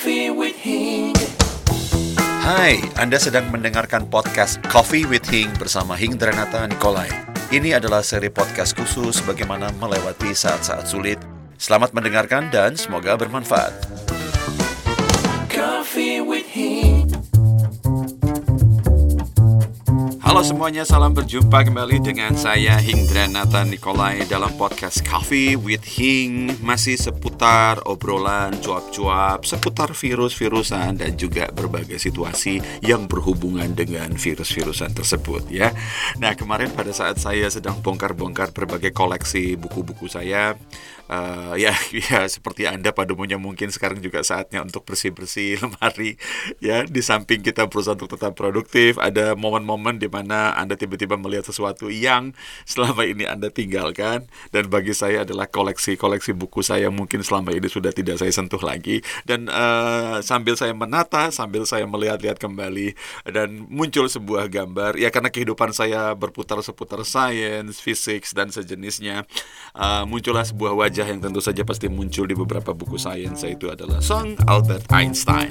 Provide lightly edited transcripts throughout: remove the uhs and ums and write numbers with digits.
Coffee with Hing. Hai, Anda sedang mendengarkan podcast Coffee with Hing bersama Hyeng Dranata Nikolai. Ini adalah seri podcast khusus bagaimana melewati saat-saat sulit. Selamat mendengarkan dan semoga bermanfaat. Coffee with Hing. Halo semuanya, salam berjumpa kembali dengan saya Hyeng Dranata Nikolai dalam podcast Coffee with Hing. Masih seputar obrolan cuap-cuap, seputar virus-virusan dan juga berbagai situasi yang berhubungan dengan virus-virusan tersebut ya. Nah, kemarin pada saat saya sedang bongkar-bongkar berbagai koleksi buku-buku saya, seperti Anda pada umumnya mungkin sekarang juga saatnya untuk bersih-bersih lemari ya. Di samping kita berusaha untuk tetap produktif, ada momen-momen di mana Anda tiba-tiba melihat sesuatu yang selama ini Anda tinggalkan, dan bagi saya adalah koleksi-koleksi buku saya mungkin selama ini sudah tidak saya sentuh lagi, dan sambil saya menata, sambil saya melihat-lihat kembali, dan muncul sebuah gambar ya, karena kehidupan saya berputar seputar sains, fisik dan sejenisnya. Muncullah sebuah wajah yang tentu saja pasti muncul di beberapa buku sains, yaitu adalah Sang Albert Einstein.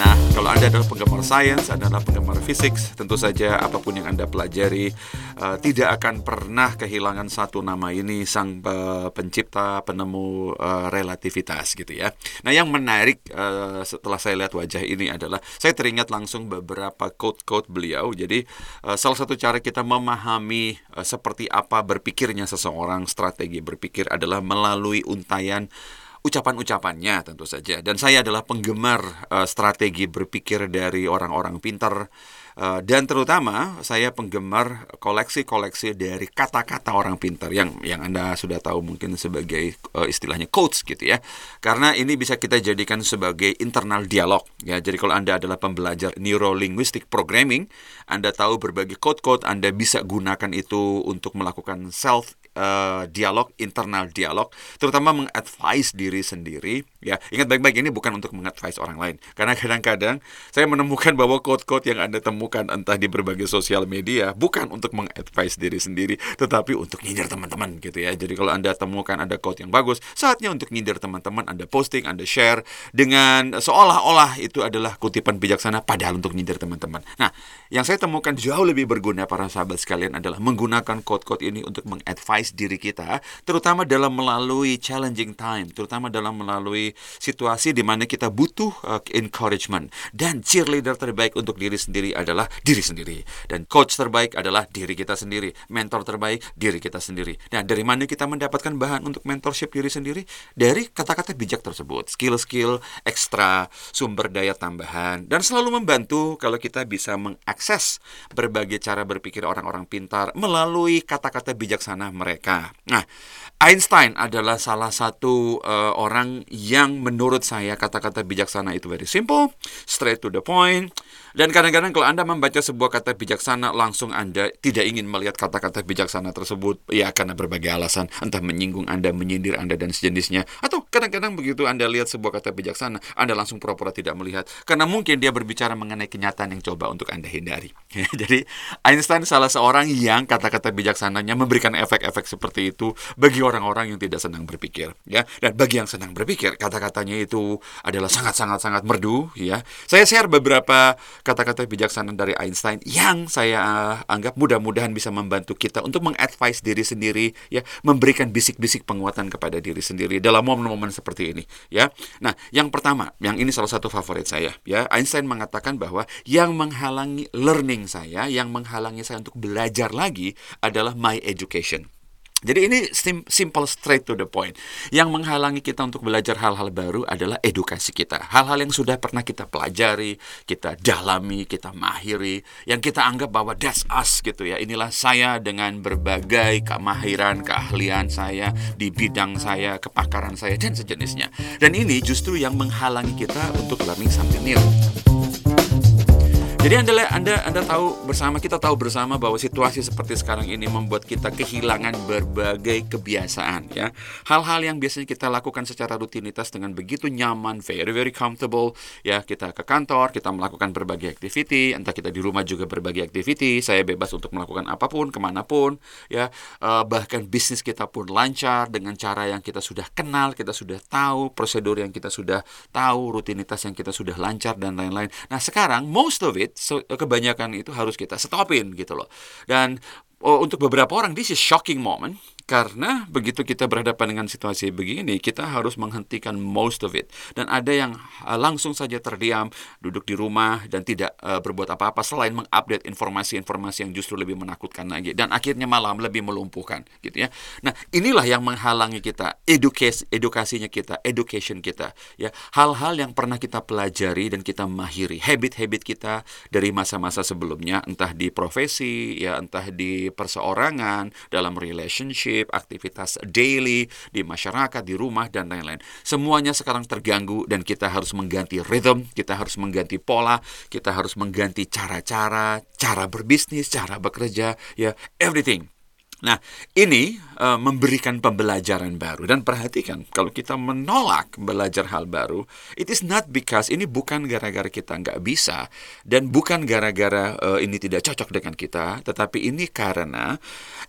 Nah, kalau Anda adalah penggemar sains, Anda adalah penggemar fisik, tentu saja apapun yang Anda pelajari tidak akan pernah kehilangan satu nama ini, sang pencipta, penemu relativitas gitu ya. Nah, yang menarik setelah saya lihat wajah ini adalah saya teringat langsung beberapa quote-quote beliau. Jadi salah satu cara kita memahami seperti apa berpikirnya seseorang, strategi berpikir adalah melalui untaian ucapan-ucapannya tentu saja. Dan saya adalah penggemar strategi berpikir dari orang-orang pintar, dan terutama saya penggemar koleksi-koleksi dari kata-kata orang pintar yang Anda sudah tahu mungkin sebagai istilahnya quotes gitu ya. Karena ini bisa kita jadikan sebagai internal dialog ya. Jadi kalau Anda adalah pembelajar Neuro Linguistic Programming, Anda tahu berbagai quote-quote, Anda bisa gunakan itu untuk melakukan self dialog, internal dialog, terutama mengadvise diri sendiri ya. Ingat baik-baik, ini bukan untuk mengadvise orang lain, karena kadang-kadang saya menemukan bahwa quote-quote yang Anda temukan entah di berbagai sosial media bukan untuk mengadvise diri sendiri, tetapi untuk nyindir teman-teman gitu ya. Jadi kalau Anda temukan ada quote yang bagus, saatnya untuk nyindir teman-teman, Anda posting, Anda share dengan seolah-olah itu adalah kutipan bijaksana, padahal untuk nyindir teman-teman. Nah, yang saya temukan jauh lebih berguna para sahabat sekalian adalah menggunakan quote-quote ini untuk mengadvise diri kita, terutama dalam melalui challenging time, terutama dalam melalui situasi di mana kita butuh encouragement. Dan cheerleader terbaik untuk diri sendiri adalah diri sendiri, dan coach terbaik adalah diri kita sendiri, mentor terbaik diri kita sendiri. Nah, dari mana kita mendapatkan bahan untuk mentorship diri sendiri? Dari kata-kata bijak tersebut, skill-skill ekstra, sumber daya tambahan, dan selalu membantu kalau kita bisa mengakses berbagai cara berpikir orang-orang pintar melalui kata-kata bijaksana mereka. Nah, Einstein adalah salah satu orang yang menurut saya kata-kata bijaksana itu very simple, straight to the point. Dan kadang-kadang kalau Anda membaca sebuah kata bijaksana, langsung Anda tidak ingin melihat kata-kata bijaksana tersebut ya, karena berbagai alasan, entah menyinggung Anda, menyindir Anda dan sejenisnya. Atau kadang-kadang begitu Anda lihat sebuah kata bijaksana, Anda langsung pura-pura tidak melihat, karena mungkin dia berbicara mengenai kenyataan yang coba untuk Anda hindari. Jadi Einstein salah seorang yang kata-kata bijaksananya memberikan efek-efek seperti itu bagi orang-orang yang tidak senang berpikir ya. Dan bagi yang senang berpikir, kata-katanya itu adalah sangat-sangat merdu ya. Saya share beberapa kata-kata bijaksana dari Einstein yang saya anggap mudah-mudahan bisa membantu kita untuk mengadvise diri sendiri ya, memberikan bisik-bisik penguatan kepada diri sendiri dalam momen-momen seperti ini ya. Nah, yang pertama, yang ini salah satu favorit saya ya. Einstein mengatakan bahwa yang menghalangi learning saya, yang menghalangi saya untuk belajar lagi adalah my education. Jadi ini simple, straight to the point. Yang menghalangi kita untuk belajar hal-hal baru adalah edukasi kita. Hal-hal yang sudah pernah kita pelajari, kita dalami, kita mahiri, yang kita anggap bahwa that's us gitu ya. Inilah saya dengan berbagai kemahiran, keahlian saya di bidang saya, kepakaran saya dan sejenisnya. Dan ini justru yang menghalangi kita untuk learning something new. Jadi anda tahu bersama, kita tahu bersama bahwa situasi seperti sekarang ini membuat kita kehilangan berbagai kebiasaan, ya. Hal-hal yang biasanya kita lakukan secara rutinitas dengan begitu nyaman, very very comfortable, ya. Kita ke kantor, kita melakukan berbagai activity, entah kita di rumah juga berbagai activity. Saya bebas untuk melakukan apapun, kemanapun, ya. Bahkan bisnis kita pun lancar dengan cara yang kita sudah kenal, kita sudah tahu, prosedur yang kita sudah tahu, rutinitas yang kita sudah lancar dan lain-lain. Nah sekarang most of it, kebanyakan itu harus kita stopin gitu loh. Dan untuk beberapa orang this is shocking moment, karena begitu kita berhadapan dengan situasi begini, kita harus menghentikan most of it. Dan ada yang langsung saja terdiam, duduk di rumah dan tidak berbuat apa-apa selain mengupdate informasi-informasi yang justru lebih menakutkan lagi, dan akhirnya malam lebih melumpuhkan gitu ya. Nah, inilah yang menghalangi kita, edukasinya kita, education kita, ya. Hal-hal yang pernah kita pelajari dan kita mahiri, habit-habit kita dari masa-masa sebelumnya, entah di profesi, ya, entah di perseorangan, dalam relationship, aktivitas daily, di masyarakat, di rumah, dan lain-lain. Semuanya sekarang terganggu dan kita harus mengganti rhythm, kita harus mengganti pola, kita harus mengganti cara-cara, cara berbisnis, cara bekerja, ya, everything. Nah, ini memberikan pembelajaran baru. Dan perhatikan, kalau kita menolak belajar hal baru, it is not because, ini bukan gara-gara kita nggak bisa, dan bukan gara-gara ini tidak cocok dengan kita, tetapi ini karena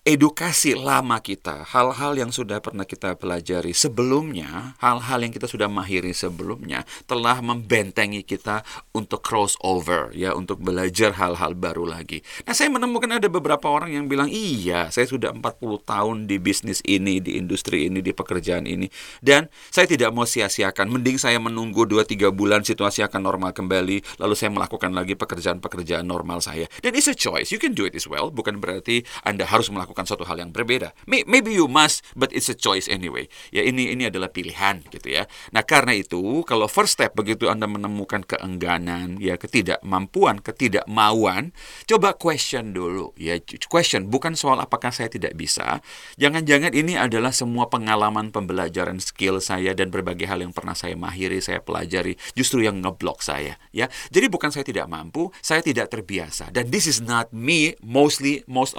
edukasi lama kita, hal-hal yang sudah pernah kita pelajari sebelumnya, hal-hal yang kita sudah mahiri sebelumnya, telah membentengi kita untuk crossover, ya, untuk belajar hal-hal baru lagi. Nah, saya menemukan ada beberapa orang yang bilang, iya, saya sudah 40 tahun di bisnis ini, di industri ini, di pekerjaan ini, dan saya tidak mau sia-siakan. Mending saya menunggu 2-3 bulan situasi akan normal kembali, lalu saya melakukan lagi pekerjaan-pekerjaan normal saya. Dan it's a choice, you can do it as well. Bukan berarti Anda harus melakukan suatu hal yang berbeda. Maybe you must, but it's a choice anyway. Ya, ini adalah pilihan gitu ya. Nah, karena itu kalau first step begitu Anda menemukan keengganan, ya, ketidakmampuan, ketidakmauan, coba question dulu, ya. Question bukan soal apakah saya tidak bisa. Jangan-jangan ini adalah semua pengalaman, pembelajaran, skill saya, dan berbagai hal yang pernah saya mahiri, saya pelajari, justru yang ngeblok saya, ya. Jadi bukan saya tidak mampu, saya tidak terbiasa. Dan this is not me most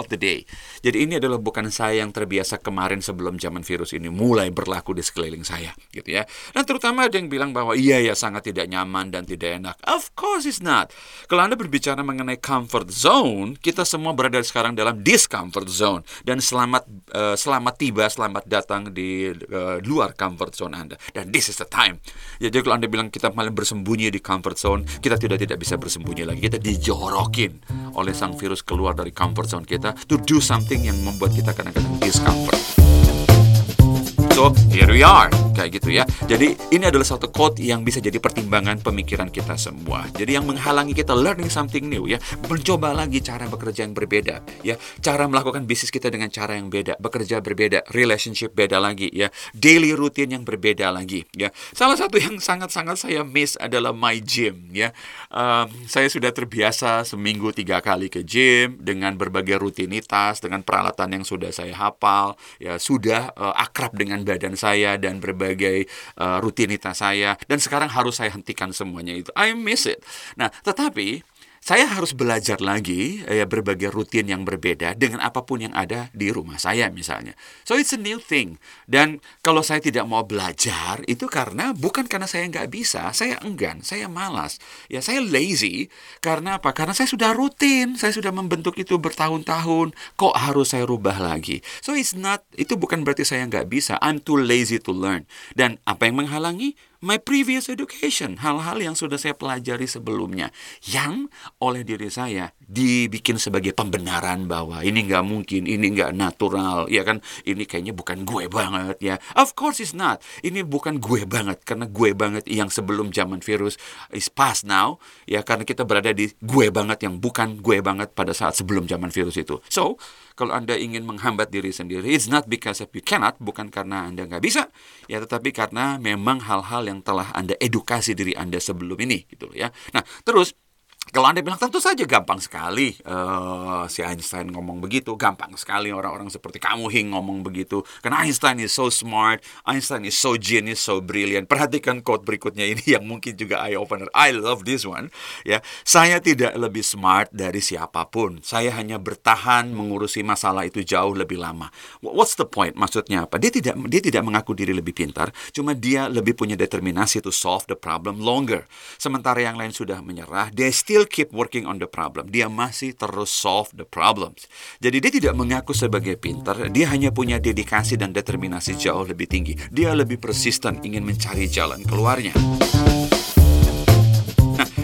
of the day. Jadi ini adalah bukan saya yang terbiasa kemarin sebelum zaman virus ini mulai berlaku di sekeliling saya, gitu ya. Dan terutama ada yang bilang bahwa iya ya sangat tidak nyaman dan tidak enak. Of course it's not. Kalau Anda berbicara mengenai comfort zone, kita semua berada sekarang dalam discomfort zone. Dan selamat tiba, selamat datang di luar comfort zone Anda. Dan this is the time. Ya, jadi kalau Anda bilang kita malah bersembunyi di comfort zone, kita tidak bisa bersembunyi lagi. Kita dijorokin oleh sang virus keluar dari comfort zone kita to do something yang membuat kita kadang-kadang discomfort. So, here we are. Kayak gitu ya. Jadi ini adalah satu quote yang bisa jadi pertimbangan pemikiran kita semua. Jadi yang menghalangi kita learning something new, ya, mencoba lagi cara bekerja yang berbeda, ya, cara melakukan bisnis kita dengan cara yang beda, bekerja berbeda, relationship beda lagi, ya, daily routine yang berbeda lagi, ya. Salah satu yang sangat-sangat saya miss adalah my gym, ya. Saya sudah terbiasa seminggu 3 kali ke gym dengan berbagai rutinitas, dengan peralatan yang sudah saya hafal, ya, sudah akrab dengan badan saya dan berbagai rutinitas saya, dan sekarang harus saya hentikan semuanya itu. I miss it. Nah, tetapi saya harus belajar lagi, ya, berbagai rutin yang berbeda dengan apapun yang ada di rumah saya misalnya. So it's a new thing. Dan kalau saya tidak mau belajar, itu karena bukan karena saya nggak bisa, saya enggan, saya malas, ya, saya lazy. Karena apa? Karena saya sudah rutin, saya sudah membentuk itu bertahun-tahun. Kok harus saya rubah lagi? So it's not, itu bukan berarti saya nggak bisa. I'm too lazy to learn. Dan apa yang menghalangi? My previous education, hal-hal yang sudah saya pelajari sebelumnya, yang oleh diri saya dibikin sebagai pembenaran bahwa ini nggak mungkin, ini nggak natural, ya kan, ini kayaknya bukan gue banget, ya. Of course it's not. Ini bukan gue banget, karena gue banget yang sebelum zaman virus is past now, ya, karena kita berada di gue banget yang bukan gue banget pada saat sebelum zaman virus itu. So, kalau Anda ingin menghambat diri sendiri, it's not because you cannot, bukan karena Anda nggak bisa, ya, tetapi karena memang hal-hal yang telah Anda edukasi diri Anda sebelum ini gitu ya. Nah, terus Kalau Anda bilang, tentu saja gampang sekali si Einstein ngomong begitu. Gampang sekali orang-orang seperti kamu, Hing, ngomong begitu. Karena Einstein is so smart, Einstein is so genius, so brilliant. Perhatikan quote berikutnya ini yang mungkin juga eye-opener. I love this one. Ya, saya tidak lebih smart dari siapapun. Saya hanya bertahan mengurusi masalah itu jauh lebih lama. What's the point? Maksudnya apa? Dia tidak mengaku diri lebih pintar. Cuma dia lebih punya determinasi to solve the problem longer. Sementara yang lain sudah menyerah, they still keep working on the problem. Dia masih terus solve the problems. Jadi dia tidak mengaku sebagai pintar. Dia hanya punya dedikasi dan determinasi jauh lebih tinggi. Dia lebih persisten ingin mencari jalan keluarnya.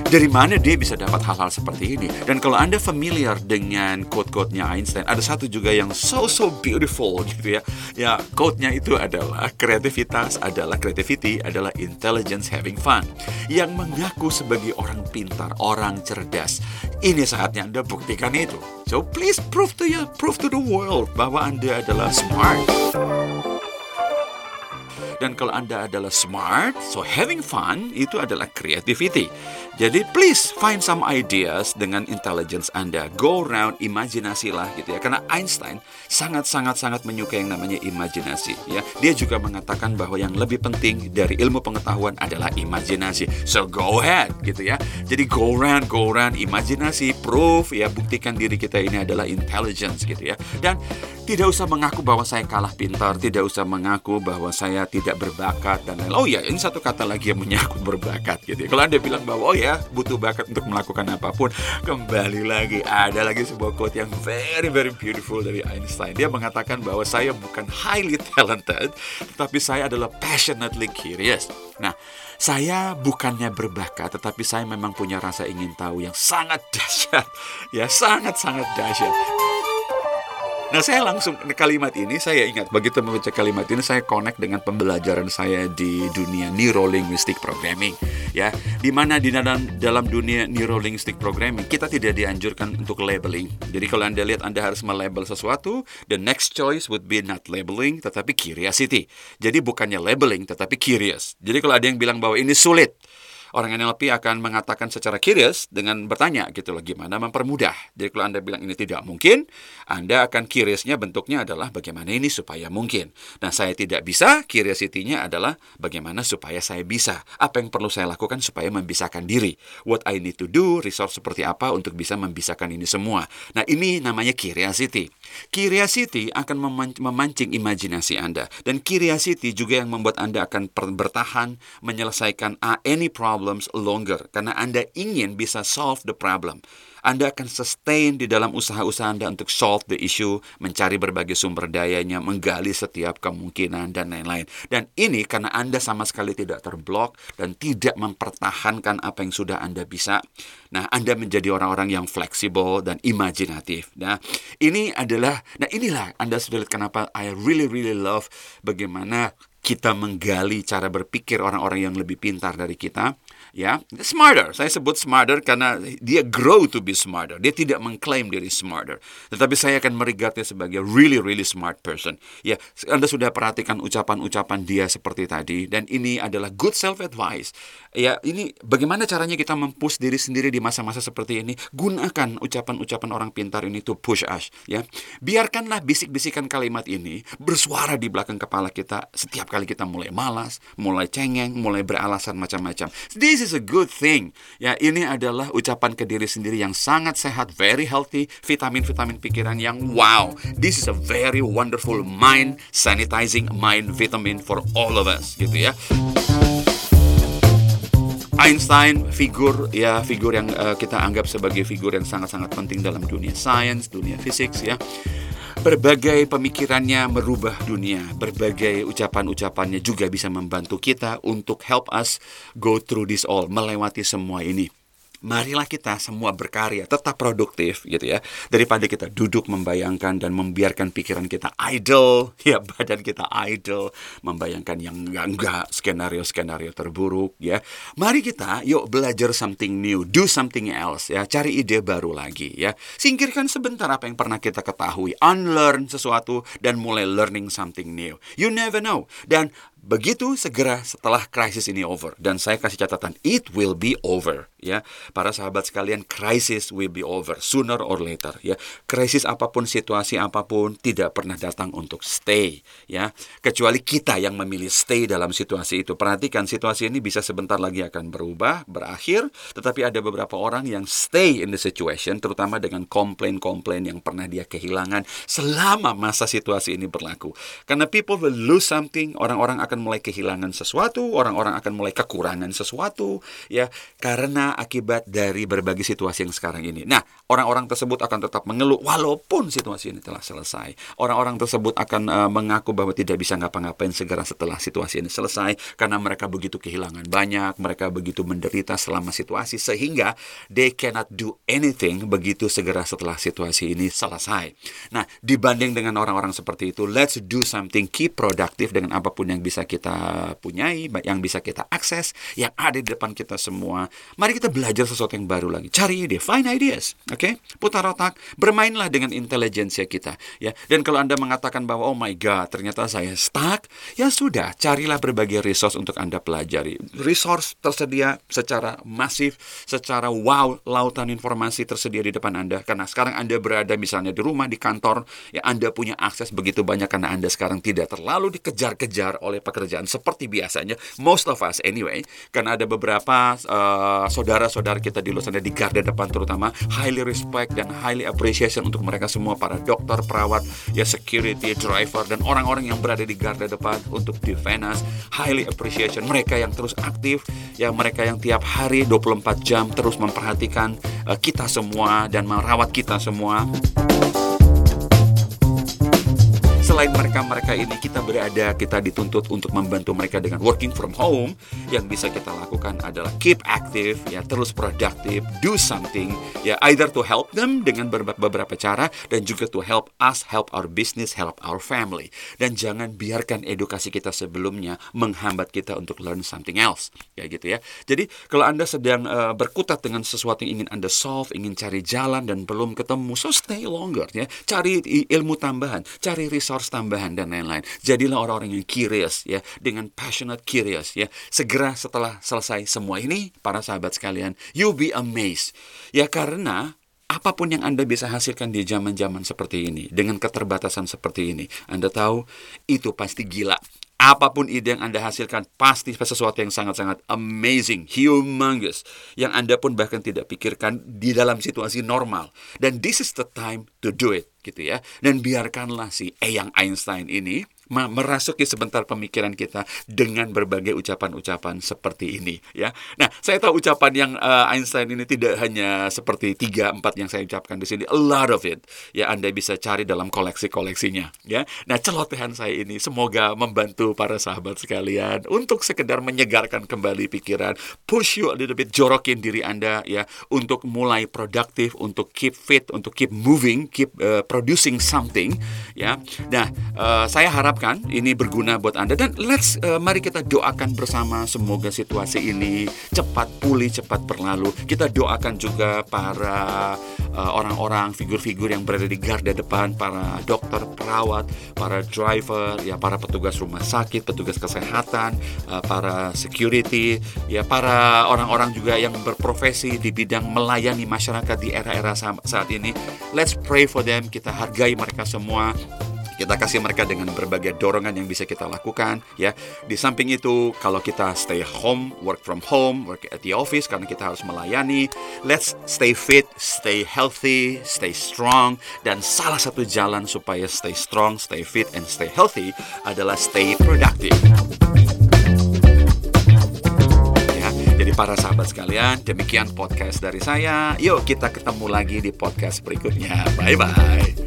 Dari mana dia bisa dapat hal-hal seperti ini? Dan kalau Anda familiar dengan quote-quote-nya Einstein, ada satu juga yang so beautiful gitu ya. Ya, quote-nya itu adalah kreativitas adalah creativity adalah intelligence having fun. Yang mengaku sebagai orang pintar, orang cerdas. Ini saatnya Anda buktikan itu. So please prove to the world bahwa Anda adalah smart. Dan kalau Anda adalah smart, so having fun itu adalah creativity. Jadi please find some ideas dengan intelligence Anda. Go around, imajinasilah gitu ya. Karena Einstein sangat menyukai yang namanya imajinasi ya. Dia juga mengatakan bahwa yang lebih penting dari ilmu pengetahuan adalah imajinasi. So go ahead gitu ya. Jadi go around, imajinasi, proof ya, buktikan diri kita ini adalah intelligence gitu ya. Dan tidak usah mengaku bahwa saya kalah pintar, tidak usah mengaku bahwa saya tidak berbakat dan lain-lain. Oh ya, ini satu kata lagi yang menyangkut berbakat gitu. Kalau Anda bilang bahwa oh ya, butuh bakat untuk melakukan apapun, kembali lagi ada lagi sebuah quote yang very beautiful dari Einstein. Dia mengatakan bahwa saya bukan highly talented, tetapi saya adalah passionately curious. Nah, saya bukannya berbakat, tetapi saya memang punya rasa ingin tahu yang sangat dahsyat. Ya, sangat dahsyat. Nah, saya langsung kalimat ini saya ingat. Begitu membaca kalimat ini saya connect dengan pembelajaran saya di dunia Neuro Linguistic Programming ya. Di mana di dalam dunia Neuro Linguistic Programming kita tidak dianjurkan untuk labeling. Jadi kalau Anda lihat Anda harus melabel sesuatu, the next choice would be not labeling tetapi curiosity. Jadi bukannya labeling tetapi curious. Jadi kalau ada yang bilang bahwa ini sulit, orang NLP akan mengatakan secara curious dengan bertanya gitu loh, gimana mempermudah. Jadi kalau Anda bilang ini tidak mungkin, Anda akan curiousnya bentuknya adalah bagaimana ini supaya mungkin. Nah, saya tidak bisa, curiosity-nya adalah bagaimana supaya saya bisa. Apa yang perlu saya lakukan supaya membisakan diri. What I need to do, resource seperti apa untuk bisa membisakan ini semua. Nah, ini namanya curiosity. Curiosity akan memancing imajinasi Anda. Dan curiosity juga yang membuat Anda akan bertahan menyelesaikan any problem longer, karena Anda ingin bisa solve the problem. Anda akan sustain di dalam usaha-usaha Anda untuk solve the issue, mencari berbagai sumber dayanya, menggali setiap kemungkinan, dan lain-lain. Dan ini karena Anda sama sekali tidak terblok dan tidak mempertahankan apa yang sudah Anda bisa. Nah, Anda menjadi orang-orang yang fleksibel dan imajinatif. Nah, inilah Anda sudah lihat kenapa I really love bagaimana kita menggali cara berpikir orang-orang yang lebih pintar dari kita, ya. Smarter, saya sebut smarter karena dia grow to be smarter. Dia tidak mengklaim diri smarter, tetapi saya akan meregatnya sebagai really smart person. Ya, Anda sudah perhatikan ucapan-ucapan dia seperti tadi, dan ini adalah good self advice. Ya, ini bagaimana caranya kita mempush diri sendiri di masa-masa seperti ini. Gunakan ucapan-ucapan orang pintar ini to push us, ya. Biarkanlah bisik-bisikan kalimat ini bersuara di belakang kepala kita setiap kali kita mulai malas, mulai cengeng, mulai beralasan macam-macam. This is a good thing. Ya, ini adalah ucapan ke diri sendiri yang sangat sehat, very healthy, vitamin-vitamin pikiran yang wow. This is a very wonderful mind sanitizing mind vitamin for all of us, gitu ya. Einstein figur yang kita anggap sebagai figur yang sangat-sangat penting dalam dunia sains, dunia physics ya. Berbagai pemikirannya merubah dunia. Berbagai ucapan-ucapannya juga bisa membantu kita untuk help us go through this all, melewati semua ini. Marilah kita semua berkarya, tetap produktif gitu ya. Daripada kita duduk membayangkan dan membiarkan pikiran kita idle, ya badan kita idle, membayangkan yang enggak, skenario terburuk ya. Mari kita yuk belajar something new, do something else ya, cari ide baru lagi ya. Singkirkan sebentar apa yang pernah kita ketahui, unlearn sesuatu dan mulai learning something new. You never know. Dan begitu segera setelah krisis ini over. Dan saya kasih catatan, it will be over, ya. Para sahabat sekalian, krisis will be over sooner or later, ya. Krisis apapun, situasi apapun tidak pernah datang untuk stay, ya. Kecuali kita yang memilih stay dalam situasi itu. Perhatikan, situasi ini bisa sebentar lagi akan berubah, berakhir, tetapi ada beberapa orang yang stay in the situation, terutama dengan komplain-komplain yang pernah dia kehilangan selama masa situasi ini berlaku. Karena people will lose something, orang-orang akan mulai kehilangan sesuatu, orang-orang akan mulai kekurangan sesuatu, ya, karena akibat dari berbagai situasi yang sekarang ini. Nah, orang-orang tersebut akan tetap mengeluh walaupun situasi ini telah selesai. Orang-orang tersebut akan mengaku bahwa tidak bisa ngapa-ngapain segera setelah situasi ini selesai, karena mereka begitu kehilangan banyak, mereka begitu menderita selama situasi, sehingga they cannot do anything begitu segera setelah situasi ini selesai. Nah, dibanding dengan orang-orang seperti itu, let's do something, keep productive dengan apapun yang bisa kita punyai, yang bisa kita akses, yang ada di depan kita semua. Mari kita belajar sesuatu yang baru lagi. Cari ide, find ideas, okay? Putar otak, bermainlah dengan intelijensia kita, ya. Dan kalau Anda mengatakan bahwa oh my god, ternyata saya stuck, ya sudah, carilah berbagai resource untuk Anda pelajari. Resource tersedia secara masif, secara wow, lautan informasi tersedia di depan Anda. Karena sekarang Anda berada misalnya di rumah, di kantor, ya, Anda punya akses begitu banyak karena Anda sekarang tidak terlalu dikejar-kejar oleh pekerjaan seperti biasanya, most of us anyway, karena ada beberapa saudara-saudara kita di luar sana, di garda depan terutama, highly respect dan highly appreciation untuk mereka semua, para dokter, perawat, ya, security, driver, dan orang-orang yang berada di garda depan untuk defend us, highly appreciation. Mereka yang terus aktif, ya, mereka yang tiap hari 24 jam terus memperhatikan kita semua dan merawat kita semua. Selain mereka-mereka ini, kita dituntut untuk membantu mereka dengan working from home. Yang bisa kita lakukan adalah keep active, ya, terus produktif, do something, ya, either to help them dengan beberapa cara, dan juga to help us, help our business, help our family. Dan jangan biarkan edukasi kita sebelumnya menghambat kita untuk learn something else, ya, gitu ya. Jadi kalau Anda sedang berkutat dengan sesuatu yang ingin Anda solve, ingin cari jalan dan belum ketemu, so stay longer, ya. Cari ilmu tambahan, cari resource tambahan dan lain-lain. Jadilah orang-orang yang curious, ya, dengan passionate curious, ya. Segera setelah selesai semua ini, para sahabat sekalian, you be amazed, ya, karena apapun yang Anda bisa hasilkan di zaman-zaman seperti ini, dengan keterbatasan seperti ini, Anda tahu itu pasti gila. Apapun ide yang Anda hasilkan pasti sesuatu yang sangat-sangat amazing, humongous, yang Anda pun bahkan tidak pikirkan di dalam situasi normal. Dan this is the time to do it, gitu ya. Dan biarkanlah si Hyeng Einstein ini merasuki sebentar pemikiran kita dengan berbagai ucapan-ucapan seperti ini, ya. Nah, saya tahu ucapan yang Einstein ini tidak hanya seperti 3-4 yang saya ucapkan di sini, a lot of it, ya, Anda bisa cari dalam koleksi-koleksinya, ya. Nah, celotehan saya ini semoga membantu para sahabat sekalian untuk sekedar menyegarkan kembali pikiran, push you a little bit, jorokin diri Anda, ya, untuk mulai produktif, untuk keep fit, untuk keep moving, keep producing something, ya. Nah, saya harap kan ini berguna buat Anda, dan mari kita doakan bersama semoga situasi ini cepat pulih, cepat berlalu. Kita doakan juga para orang-orang, figur-figur yang berada di garda depan, para dokter, perawat, para driver, ya, para petugas rumah sakit, petugas kesehatan, para security, ya, para orang-orang juga yang berprofesi di bidang melayani masyarakat di era-era saat ini. Let's pray for them. Kita hargai mereka semua. Kita kasih mereka dengan berbagai dorongan yang bisa kita lakukan, ya. Di samping itu, kalau kita stay home, work from home, work at the office, karena kita harus melayani, let's stay fit, stay healthy, stay strong. Dan salah satu jalan supaya stay strong, stay fit, and stay healthy adalah stay productive. Para sahabat sekalian, demikian podcast dari saya. Yuk kita ketemu lagi di podcast berikutnya. Bye-bye.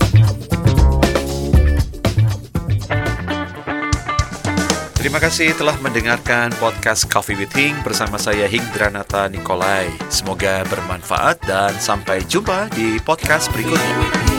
Terima kasih telah mendengarkan podcast Coffee with Hing bersama saya, Hyeng Dranata Nikolai. Semoga bermanfaat dan sampai jumpa di podcast berikutnya.